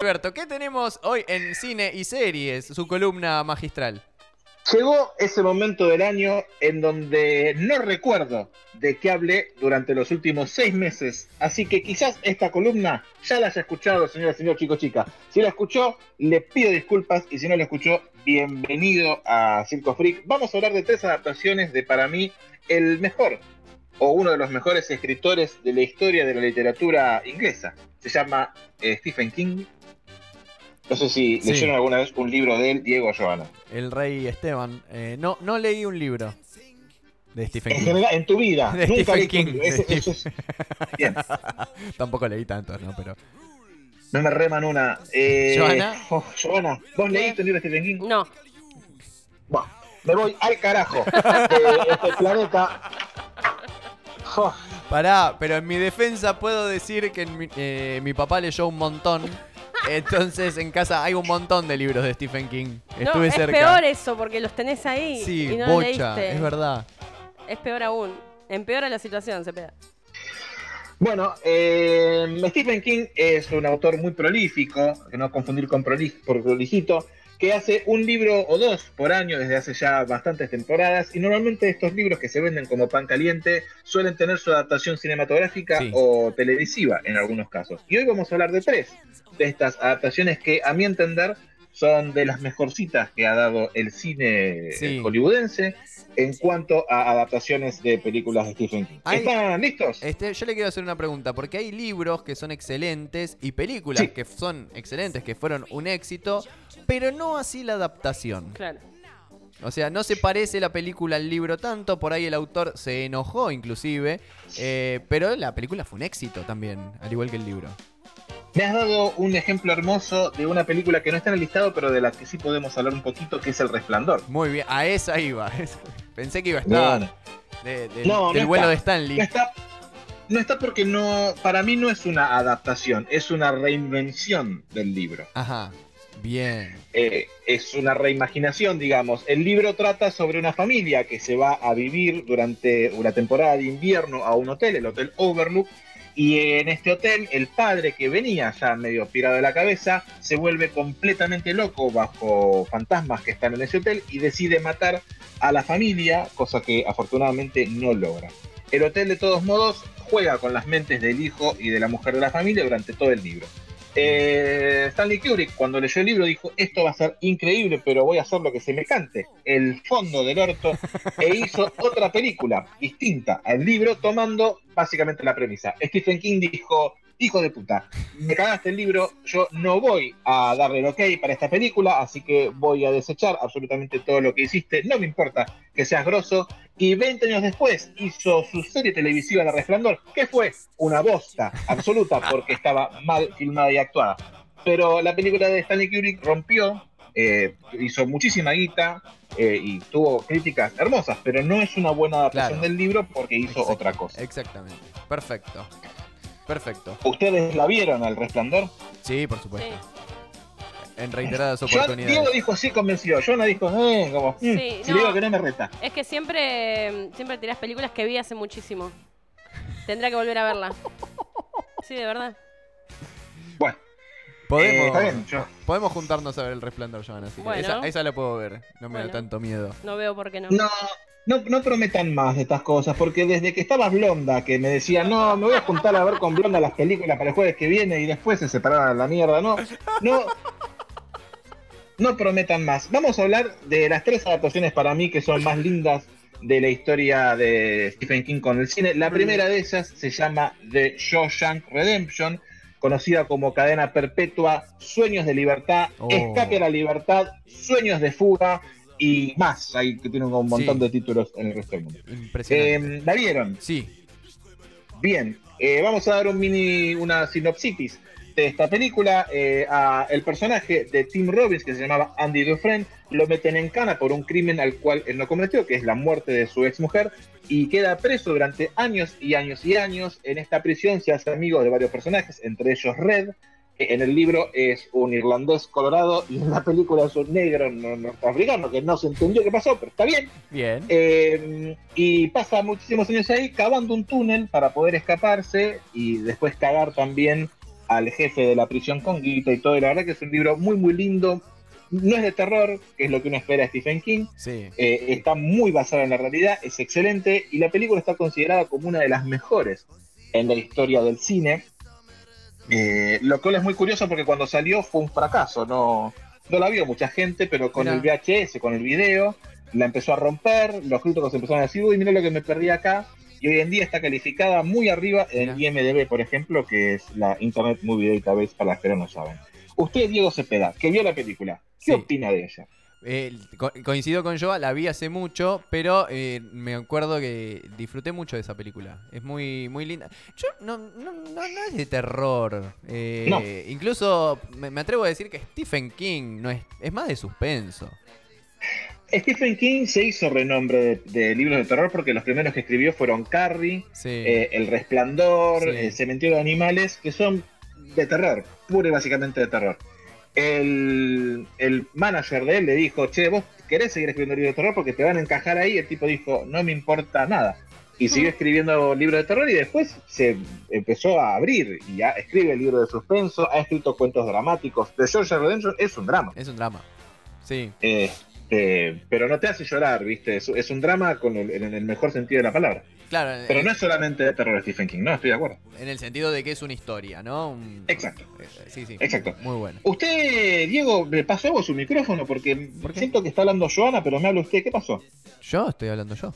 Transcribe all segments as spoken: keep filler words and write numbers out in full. Alberto, ¿qué tenemos hoy en Cine y Series, su columna magistral? Llegó ese momento del año en donde no recuerdo de qué hablé durante los últimos seis meses, así que quizás esta columna ya la haya escuchado, señora, señor, chico, chica. Si la escuchó, le pido disculpas, y si no la escuchó, bienvenido a Circo Freak. Vamos a hablar de tres adaptaciones de, para mí, el mejor o uno de los mejores escritores de la historia de la literatura inglesa. Se llama eh, Stephen King. No sé si sí. leyeron alguna vez un libro de él, Diego o Joana. El Rey Esteban. Eh, no, no leí un libro de Stephen King. En general, en tu vida. De nunca Stephen leí King. Un... Ese, Steve... es... Bien. Tampoco leí tantos, ¿no? Pero... No me reman una. Eh... ¿Joana? Oh, Joana, ¿vos leíste un libro de Stephen King? No. Bueno, me voy al carajo de este planeta. Oh. Pará, pero en mi defensa puedo decir que mi, eh, mi papá leyó un montón. Entonces en casa hay un montón de libros de Stephen King. Estuve no, es cerca. Es peor eso, porque los tenés ahí sí, y no bocha, los leíste. Es verdad. Es peor aún. Empeora la situación, Cepeda. Bueno, eh, Stephen King es un autor muy prolífico, que no confundir con prolij- por prolijito, que hace un libro o dos por año desde hace ya bastantes temporadas, y normalmente estos libros que se venden como pan caliente suelen tener su adaptación cinematográfica sí. o televisiva en algunos casos. Y hoy vamos a hablar de tres de estas adaptaciones que, a mi entender, son de las mejorcitas que ha dado el cine sí. hollywoodense en cuanto a adaptaciones de películas de Stephen King. Hay, ¿Están listos? Este, yo le quiero hacer una pregunta, porque hay libros que son excelentes y películas sí. que son excelentes, que fueron un éxito, pero no así la adaptación. Claro. O sea, no se parece la película al libro tanto, por ahí el autor se enojó inclusive, eh, pero la película fue un éxito también, al igual que el libro. Me has dado un ejemplo hermoso de una película que no está en el listado, pero de la que sí podemos hablar un poquito, que es El Resplandor. Muy bien, a esa iba. Pensé que iba a estar. No, de, de, no, del no vuelo está. de Stanley. No está, no está porque no, para mí no es una adaptación, es una reinvención del libro. Ajá, bien. Eh, es una reimaginación, digamos. El libro trata sobre una familia que se va a vivir durante una temporada de invierno a un hotel, el Hotel Overlook. Y en este hotel, el padre, que venía ya medio pirado de la cabeza, se vuelve completamente loco bajo fantasmas que están en ese hotel y decide matar a la familia, cosa que afortunadamente no logra. El hotel, de todos modos, juega con las mentes del hijo y de la mujer de la familia durante todo el libro. Eh, Stanley Kubrick, cuando leyó el libro, dijo: esto va a ser increíble, pero voy a hacer lo que se me cante, el fondo del orto, e hizo otra película distinta al libro, tomando básicamente la premisa. Stephen King dijo: hijo de puta, me cagaste el libro, yo no voy a darle el ok para esta película, así que voy a desechar absolutamente todo lo que hiciste, no me importa que seas grosso. Y veinte años después hizo su serie televisiva de Resplandor, que fue una bosta absoluta porque estaba mal filmada y actuada. Pero la película de Stanley Kubrick rompió, eh, hizo muchísima guita eh, y tuvo críticas hermosas, pero no es una buena adaptación claro. del libro porque hizo Exacto, otra cosa. Exactamente, perfecto. Perfecto. ¿Ustedes la vieron al Resplandor? Sí, por supuesto. Sí. En reiteradas oportunidades. Yo, Diego dijo sí, convencido. Yo no dijo, eh, como, mm, sí, si no, digo que no me reta. Es que siempre, siempre tirás películas que vi hace muchísimo. Tendrá que volver a verla. Sí, de verdad. Bueno. Podemos, eh, está bien, yo... podemos juntarnos a ver El Resplandor, Joana. Bueno. Esa, esa la puedo ver. No me bueno, da tanto miedo. No veo por qué no. No. No, no prometan más de estas cosas, porque desde que estaba Blonda, que me decía, no, me voy a juntar a ver con Blonda las películas para el jueves que viene, y después se separaron a la mierda, no, no, no prometan más. Vamos a hablar de las tres adaptaciones para mí que son más lindas de la historia de Stephen King con el cine. La primera de ellas se llama The Shawshank Redemption, conocida como Cadena Perpetua, Sueños de Libertad, oh. Escape a la Libertad, Sueños de Fuga, y más, hay que tienen un montón sí. de títulos en el resto del mundo. Impresionante. Eh, ¿La vieron? Sí. Bien, eh, vamos a dar un mini, una sinopsitis de esta película. Eh, a el personaje de Tim Robbins, que se llamaba Andy Dufresne, lo meten en cana por un crimen al cual él no cometió, que es la muerte de su ex mujer, y queda preso durante años y años y años. En esta prisión se hace amigo de varios personajes, entre ellos Red. En el libro es un irlandés colorado y en la película es un negro norteafricano que no se entendió qué pasó, pero está bien. Bien. Eh, y pasa muchísimos años ahí cavando un túnel para poder escaparse y después cagar también al jefe de la prisión con guita y todo, y la verdad que es un libro muy muy lindo. No es de terror, que es lo que uno espera de Stephen King, sí. eh, está muy basado en la realidad, es excelente, y la película está considerada como una de las mejores en la historia del cine, eh, lo cual es muy curioso porque cuando salió fue un fracaso, no, no la vio mucha gente, pero con Mira. el V H S, con el video, la empezó a romper, los críticos empezaron a decir, uy, mira lo que me perdí acá, y hoy en día está calificada muy arriba en Mira. I M D B, por ejemplo, que es la Internet Movie Database, para las que no saben. Usted, Diego Cepeda, que vio la película, ¿qué sí. opina de ella? Eh, co- coincido con Joa, la vi hace mucho, pero eh, me acuerdo que disfruté mucho de esa película. Es muy muy linda. Yo no no no, no es de terror. Eh, no. Incluso me, me atrevo a decir que Stephen King no es, es más de suspenso. Stephen King se hizo renombre de, de libros de terror porque los primeros que escribió fueron Carrie, sí. eh, El Resplandor, sí. El Cementerio de Animales, que son de terror, puro y básicamente de terror. El, el manager de él le dijo, che, vos querés seguir escribiendo libros de terror porque te van a encajar ahí. El tipo dijo, no me importa nada. Y siguió escribiendo libros de terror y después se empezó a abrir y ya escribe libros de suspenso, ha escrito cuentos dramáticos. The Shawshank Redemption es un drama. Es un drama, sí. Eh, Eh, pero no te hace llorar, ¿viste? Es, es un drama con el, en el mejor sentido de la palabra. Claro. Pero eh, no es solamente de terror Stephen King, no, estoy de acuerdo. En el sentido de que es una historia, ¿no? Un... Exacto. Sí, sí. Exacto. Muy bueno. Usted, Diego, le pasó algo su micrófono porque ¿Por siento que está hablando Joana, pero me habla usted. ¿Qué pasó? Yo estoy hablando yo.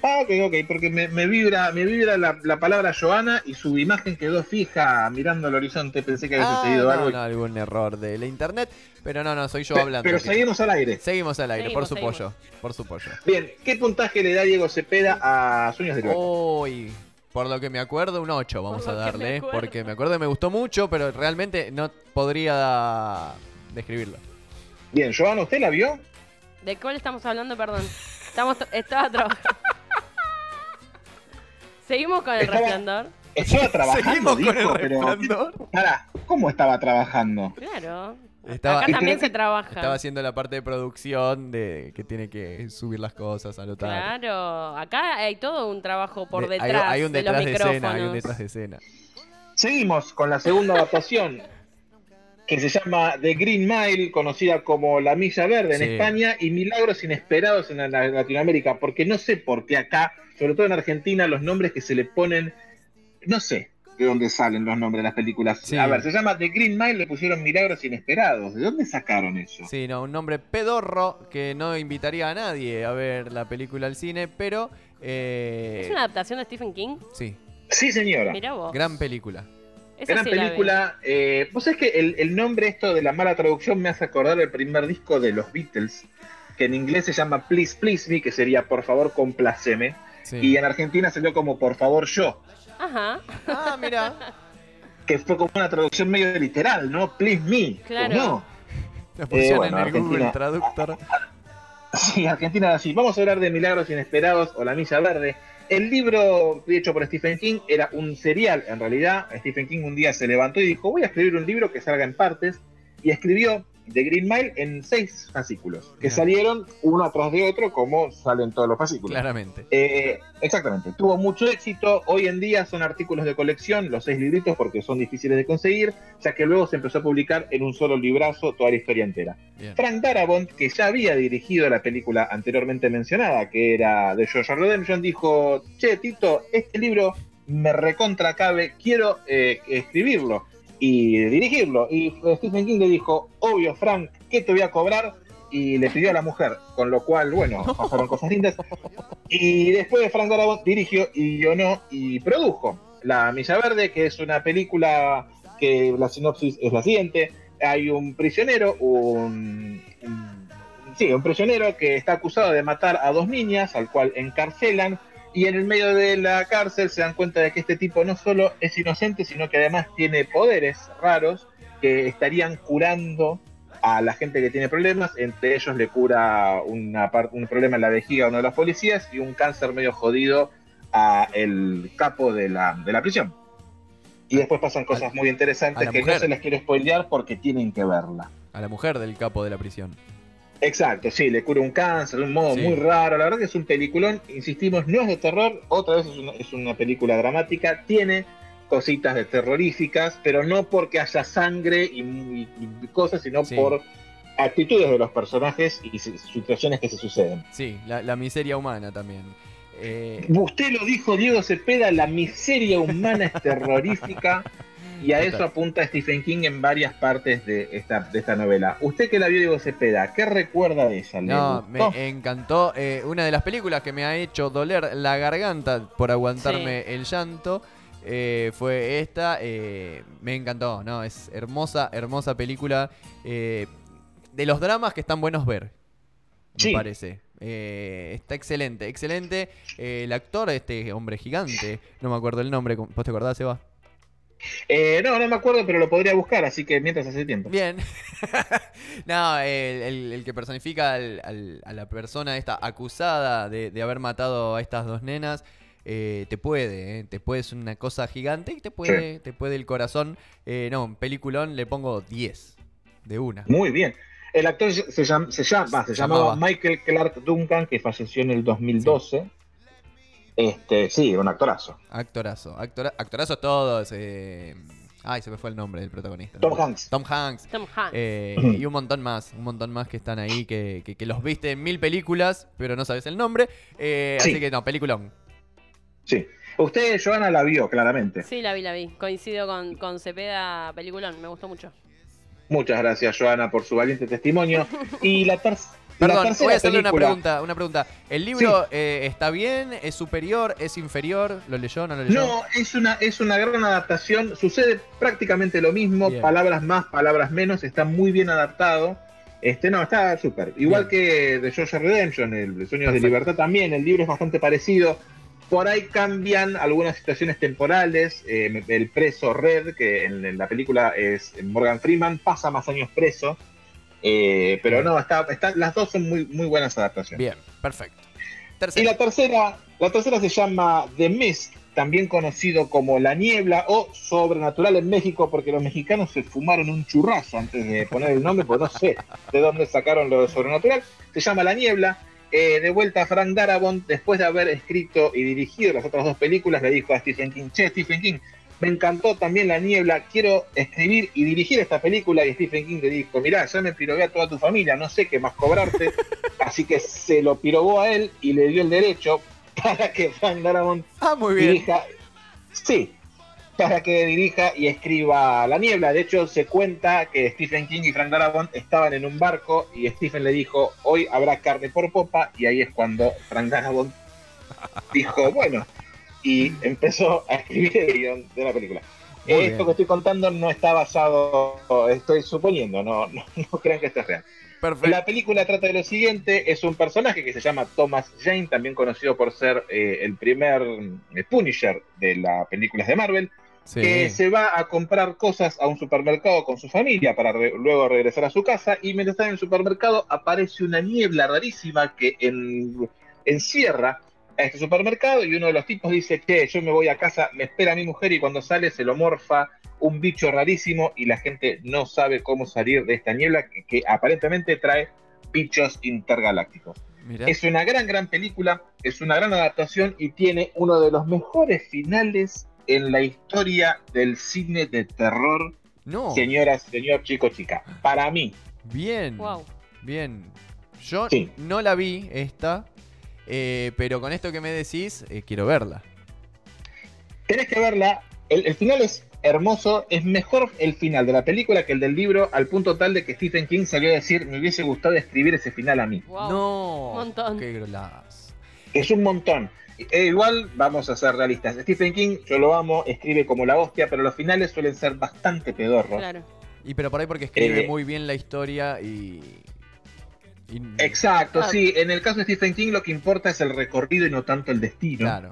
Ah, ok, ok, porque me, me vibra, me vibra la, la palabra Joana y su imagen quedó fija mirando al horizonte. Pensé que había ah, sucedido no, algo. No, algún error de la internet, pero no, no, soy yo Pe- hablando. Pero aquí. seguimos al aire. Seguimos al aire, seguimos, por su seguimos. pollo. Por su pollo. Bien, ¿qué puntaje le da Diego Cepeda a Sueños de Libertad? Uy, por lo que me acuerdo, un ocho vamos a darle. Porque me acuerdo que me gustó mucho, pero realmente no podría describirlo. Bien, Joana, ¿usted la vio? ¿De cuál estamos hablando? Perdón. Estamos t- estaba trabajando. ¿Seguimos con el estaba, resplandor? Estaba trabajando, Seguimos dijo, con el resplandor. Pero, pará, ¿cómo estaba trabajando? Claro, estaba, acá también se trabaja. Estaba haciendo la parte de producción, de que tiene que subir las cosas, anotar. Claro, acá hay todo un trabajo por de, detrás, hay, hay un detrás de los micrófonos. De escena, hay un detrás de escena. Seguimos con la segunda adaptación, que se llama The Green Mile, conocida como La Milla Verde en sí. España, y Milagros Inesperados en Latinoamérica, porque no sé por qué acá, sobre todo en Argentina, los nombres que se le ponen, no sé de dónde salen los nombres de las películas. Sí. A ver, se llama The Green Mile, le pusieron Milagros Inesperados. ¿De dónde sacaron eso? Sí, no, un nombre pedorro que no invitaría a nadie a ver la película al cine, pero... Eh... ¿Es una adaptación de Stephen King? Sí. Sí, señora. Mirá vos. Gran película. Esa gran sí película, eh, vos sabés que el, el nombre esto de la mala traducción me hace acordar el primer disco de los Beatles, que en inglés se llama Please, Please Me, que sería Por favor, compláceme, sí. Y en Argentina salió como Por favor, yo. Ajá. Ah, mira. Que fue como una traducción medio literal, ¿no? Please Me. Claro. Pues no. La pusieron eh, bueno, en el Argentina, Google Traductor. Sí, Argentina así. Vamos a hablar de Milagros Inesperados o La Milla Verde. El libro hecho por Stephen King era un serial, en realidad. Stephen King un día se levantó y dijo, voy a escribir un libro que salga en partes. Y escribió The Green Mile en seis fascículos, que salieron uno tras de otro, como salen todos los fascículos. Claramente. Eh, exactamente. Tuvo mucho éxito. Hoy en día son artículos de colección, los seis libritos, porque son difíciles de conseguir, ya que luego se empezó a publicar en un solo librazo toda la historia entera. Bien. Frank Darabont, que ya había dirigido la película anteriormente mencionada, que era de George Redemption, dijo, che, Tito, este libro me recontra cabe, quiero eh, escribirlo y dirigirlo. Y Stephen King le dijo, obvio, Frank, ¿qué te voy a cobrar? Y le pidió a la mujer, con lo cual, bueno, pasaron cosas lindas. Y después Frank Darabont dirigió y guionó y produjo La Milla Verde, que es una película que la sinopsis es la siguiente. Hay un prisionero, un, un sí, un prisionero que está acusado de matar a dos niñas, al cual encarcelan. Y en el medio de la cárcel se dan cuenta de que este tipo no solo es inocente, sino que además tiene poderes raros que estarían curando a la gente que tiene problemas. Entre ellos le cura una par- un problema en la vejiga a uno de los policías y un cáncer medio jodido a el capo de la, de la prisión. Y después pasan cosas muy interesantes que mujer. No se las quiero spoilear porque tienen que verla. A la mujer del capo de la prisión. Exacto, sí, le cura un cáncer de un modo sí. muy raro. La verdad que es un peliculón, insistimos, no es de terror. Otra vez es una, es una película dramática. Tiene cositas de terroríficas, pero no porque haya sangre y, y, y cosas, sino sí. por actitudes de los personajes y situaciones que se suceden. Sí, la, la miseria humana también. Eh... Usted lo dijo, Diego Cepeda, la miseria humana es terrorífica. Y a eso apunta Stephen King en varias partes de esta, de esta novela. Usted que la vio, Diego Cepeda, ¿qué recuerda de ella? No, gustó? Me encantó. Eh, una de las películas que me ha hecho doler la garganta por aguantarme sí. el llanto eh, fue esta. Eh, me encantó, no, es hermosa, hermosa película. Eh, de los dramas que están buenos ver, sí. me parece. Eh, está excelente, excelente. Eh, el actor, este hombre gigante, no me acuerdo el nombre. ¿Vos te acordás, Seba? Eh, no, no me acuerdo, pero lo podría buscar, así que mientras hace tiempo. Bien. no, el, el, el que personifica al, al, a la persona esta acusada de, de haber matado a estas dos nenas, eh, te puede, eh, te puede es una cosa gigante y te puede, sí. te puede el corazón. Eh, no, un peliculón le pongo diez de una. Muy bien. El actor se, llam, se, llama, se llamaba Michael Clark Duncan, que falleció en el dos mil doce. Sí. Este, sí, un actorazo. Actorazo, actora, actorazos todos. Eh... Ay, se me fue el nombre del protagonista. Tom ¿no? Hanks. Tom Hanks. Tom Hanks. Eh, y un montón más, un montón más que están ahí, que, que, que los viste en mil películas, pero no sabes el nombre. Eh, sí. Así que no, peliculón. Sí. Usted, Joana, la vio, claramente. Sí, la vi, la vi. Coincido con, con Cepeda, peliculón, me gustó mucho. Muchas gracias, Joana, por su valiente testimonio. Y la tercera... Perdón, voy a hacerle película. una pregunta, una pregunta. ¿El libro sí. eh, está bien? ¿Es superior? ¿Es inferior? ¿Lo leyó o no lo leyó? No, es una, es una gran adaptación. Sucede prácticamente lo mismo, bien. Palabras más, palabras menos. Está muy bien adaptado. Este, no, está súper. Igual bien. que The George Redemption, el Sueños Perfecto. de Libertad también. El libro es bastante parecido. Por ahí cambian algunas situaciones temporales. Eh, el preso Red, que en, en la película es Morgan Freeman, pasa más años preso. Eh, pero no, está, está, las dos son muy, muy buenas adaptaciones. Bien, perfecto. Tercera. Y la tercera, la tercera se llama The Mist, también conocido como La Niebla o Sobrenatural en México, porque los mexicanos se fumaron un churrazo antes de poner el nombre, porque no sé de dónde sacaron lo de Sobrenatural. Se llama La Niebla. Eh, de vuelta a Frank Darabont, después de haber escrito y dirigido las otras dos películas, le dijo a Stephen King: che, Stephen King, me encantó también La Niebla, quiero escribir y dirigir esta película. Y Stephen King le dijo: mirá, ya me pirobé a toda tu familia, no sé qué más cobrarte. Así que se lo pirobó a él y le dio el derecho para que Frank Darabont ah, muy bien. dirija. Sí, para que dirija y escriba La Niebla. De hecho, se cuenta que Stephen King y Frank Darabont estaban en un barco y Stephen le dijo: hoy habrá carne por popa. Y ahí es cuando Frank Darabont dijo: bueno... y empezó a escribir el guión de la película. Muy Esto bien. que estoy contando no está basado, estoy suponiendo, no, no, no crean que esto es real. Perfecto. La película trata de lo siguiente: es un personaje que se llama Thomas Jane, también conocido por ser eh, el primer Punisher de las películas de Marvel, sí. que se va a comprar cosas a un supermercado con su familia para re- luego regresar a su casa, y mientras está en el supermercado aparece una niebla rarísima que en, encierra a este supermercado, y uno de los tipos dice: che, yo me voy a casa, me espera mi mujer, y cuando sale se lo morfa un bicho rarísimo y la gente no sabe cómo salir de esta niebla que, que aparentemente trae bichos intergalácticos. Mirá. Es una gran, gran película, es una gran adaptación y tiene uno de los mejores finales en la historia del cine de terror. No. Señora, señor, chico, chica, para mí. Bien, wow. bien. Yo sí. no la vi esta... Eh, pero con esto que me decís, eh, quiero verla. Tenés que verla. El, el final es hermoso. Es mejor el final de la película que el del libro, al punto tal de que Stephen King salió a decir: me hubiese gustado escribir ese final a mí. Wow. No, montón. Qué grolas. Es un montón. E igual, vamos a ser realistas. Stephen King, yo lo amo, escribe como la hostia, pero los finales suelen ser bastante pedorros. Claro. Y pero por ahí porque escribe eh, muy bien la historia y... In... Exacto, ah, sí. En el caso de Stephen King lo que importa es el recorrido y no tanto el destino. Claro.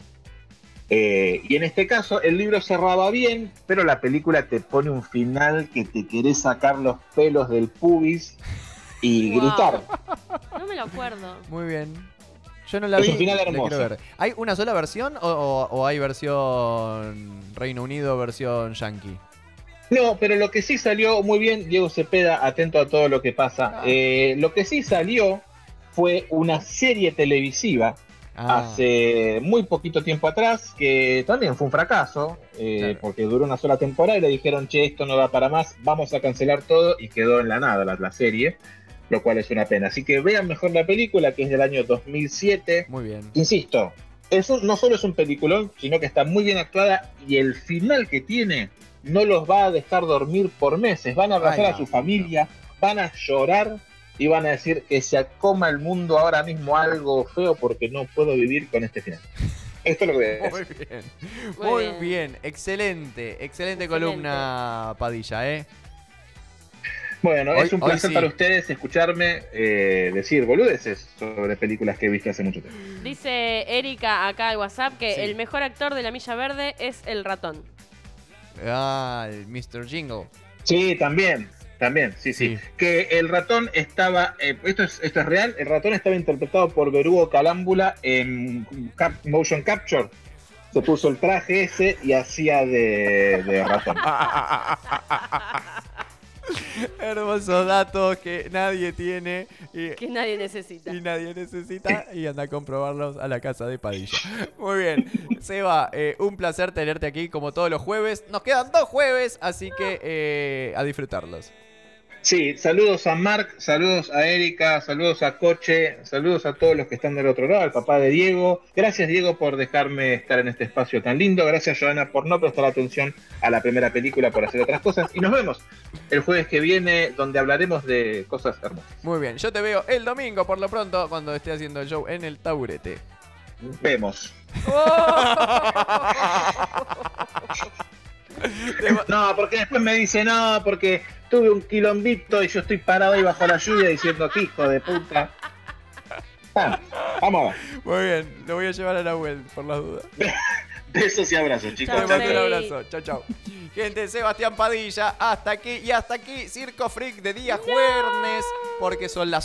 Eh, y en este caso el libro cerraba bien, pero la película te pone un final que te querés sacar los pelos del pubis y wow. gritar. No me lo acuerdo. Muy bien. Yo no la vi. Es un final hermoso. Ver. ¿Hay una sola versión o, o, o hay versión Reino Unido, versión Yankee? No, pero lo que sí salió, muy bien, Diego Cepeda, atento a todo lo que pasa. Eh, lo que sí salió fue una serie televisiva ah. hace muy poquito tiempo atrás, que también fue un fracaso, eh, claro. porque duró una sola temporada y le dijeron, che, esto no va para más, vamos a cancelar todo, y quedó en la nada la, la serie, lo cual es una pena. Así que vean mejor la película, que es del año dos mil siete. Muy bien. Insisto, es un, no solo es un peliculón, sino que está muy bien actuada, y el final que tiene no los va a dejar dormir por meses. Van a abrazar Ay, no, a su familia, no. van a llorar y van a decir que se acoma el mundo ahora mismo algo feo, porque no puedo vivir con este final. Esto es lo que voy a decir. Muy bien, muy, muy bien. bien. Excelente, excelente, excelente columna, Padilla, ¿eh? Bueno, hoy, es un placer sí. para ustedes escucharme eh, decir boludeces sobre películas que he visto hace mucho tiempo. Dice Erika acá al WhatsApp que sí. el mejor actor de La Milla Verde es el ratón. Ah, el mister Jingle. Sí, también, también, sí, sí. sí. Que el ratón estaba, eh, esto es esto es real, el ratón estaba interpretado por Berugo Calámbula en cap, Motion Capture. Se puso el traje ese y hacía de, de ratón. Hermosos datos que nadie tiene y, que nadie necesita y nadie necesita y anda a comprobarlos a la casa de Padilla. Muy bien, Seba, eh, un placer tenerte aquí como todos los jueves. Nos quedan dos jueves, así que eh, a disfrutarlos. Sí, saludos a Mark, saludos a Erika, saludos a Coche, saludos a todos los que están del otro lado, al papá de Diego. Gracias, Diego, por dejarme estar en este espacio tan lindo. Gracias, Joana, por no prestar atención a la primera película, por hacer otras cosas. Y nos vemos el jueves que viene, donde hablaremos de cosas hermosas. Muy bien, yo te veo el domingo, por lo pronto, cuando esté haciendo el show en el taburete. Vemos. No, porque después me dice, no, porque tuve un quilombito y yo estoy parado ahí bajo la lluvia diciendo, que hijo de puta. Ah, vamos. Muy bien, lo voy a llevar a Nahuel, por las dudas. Besos y abrazos, chicos. Te mando un abrazo. Chau, chau. Gente, Sebastián Padilla, hasta aquí. Y hasta aquí Circo Freak de día no. jueves, porque son las